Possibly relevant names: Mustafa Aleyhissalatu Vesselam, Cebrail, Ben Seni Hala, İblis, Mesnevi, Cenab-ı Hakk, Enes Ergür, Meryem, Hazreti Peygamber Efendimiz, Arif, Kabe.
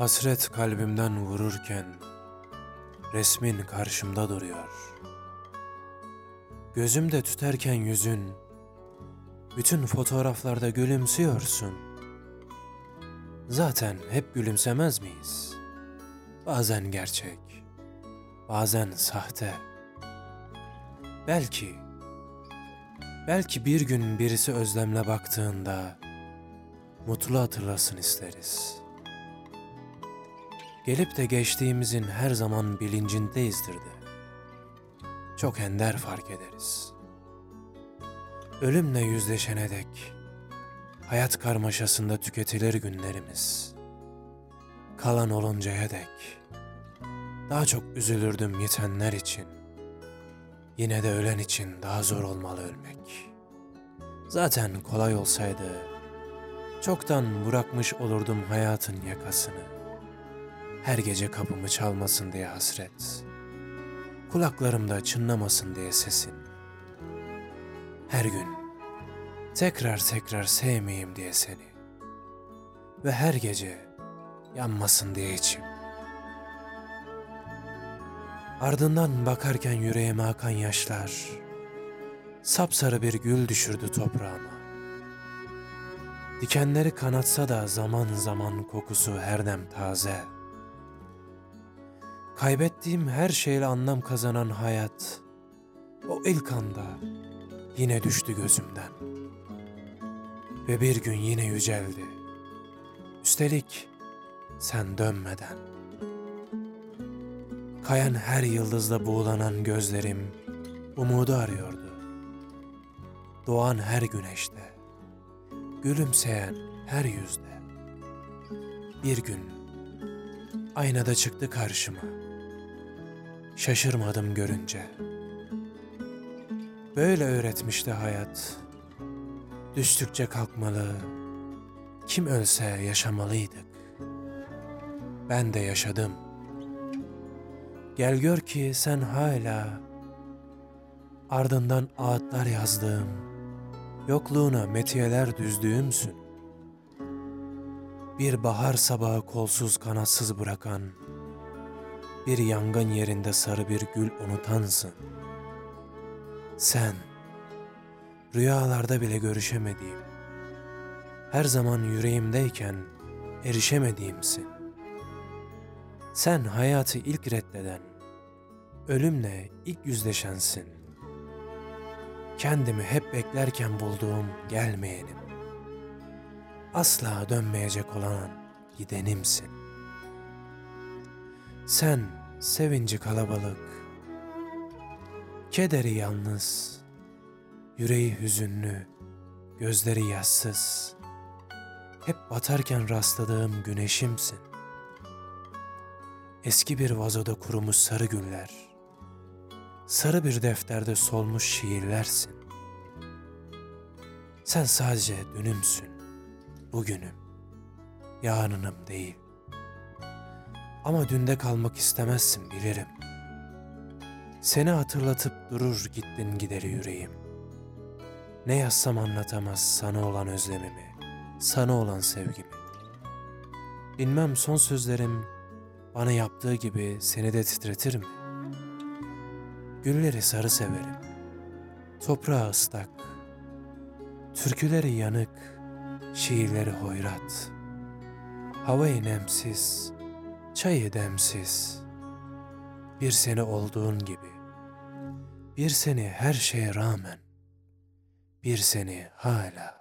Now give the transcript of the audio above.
Hasret kalbimden vururken resmin karşımda duruyor. Gözümde tüterken yüzün, bütün fotoğraflarda gülümsüyorsun. Zaten hep gülümsemez miyiz? Bazen gerçek, bazen sahte. Belki bir gün birisi özlemle baktığında mutlu hatırlasın isteriz. Gelip de geçtiğimizin her zaman bilincindeyizdir de. Çok ender fark ederiz. Ölümle yüzleşene dek hayat karmaşasında tüketilir günlerimiz. Kalan oluncaya dek daha çok üzülürdüm yitenler için. Yine de ölen için daha zor olmalı ölmek. Zaten kolay olsaydı çoktan bırakmış olurdum hayatın yakasını. Her gece kapımı çalmasın diye hasret. Kulaklarımda çınlamasın diye sesin. Her gün tekrar sevmeyeyim diye seni. Ve her gece yanmasın diye içim. Ardından bakarken yüreğime akan yaşlar sapsarı bir gül düşürdü toprağıma. Dikenleri kanatsa da zaman zaman kokusu her dem taze. Kaybettiğim her şeyle anlam kazanan hayat, o ilk anda yine düştü gözümden. Ve bir gün yine yüceldi. Üstelik sen dönmeden. Kayan her yıldızla buğulanan gözlerim umudu arıyordu. Doğan her güneşte, gülümseyen her yüzde. Bir gün aynada çıktı karşıma. Şaşırmadım görünce. Böyle öğretmişti hayat. Düştükçe kalkmalı, kim ölse yaşamalıydık. Ben de yaşadım. Gel gör ki sen hala ardından ağıtlar yazdığım, yokluğuna metiyeler düzdüğümsün. Bir bahar sabahı kolsuz kanatsız bırakan, bir yangın yerinde sarı bir gül unutansın. Sen, rüyalarda bile görüşemediğim, her zaman yüreğimdeyken erişemediğimsin. Sen hayatı ilk reddeden, ölümle ilk yüzleşensin. Kendimi hep beklerken bulduğum gelmeyenim. Asla dönmeyecek olan gidenimsin. Sen sevinci kalabalık, kederi yalnız, yüreği hüzünlü, gözleri yaşsız, hep batarken rastladığım güneşimsin. Eski bir vazoda kurumuş sarı güller, sarı bir defterde solmuş şiirlersin. Sen sadece dünümsün, bugünüm, yarınım değil. Ama dünde kalmak istemezsin bilirim. Seni hatırlatıp durur gittin gideri yüreğim. Ne yazsam anlatamaz sana olan özlemimi, sana olan sevgimi. Bilmem son sözlerim bana yaptığı gibi seni de titretir mi? Gülleri sarı severim, toprağı ıslak, türküleri yanık, şiirleri hoyrat. Havayı nemsiz, çayı demsiz, bir seni olduğun gibi, bir seni her şeye rağmen, bir seni hala.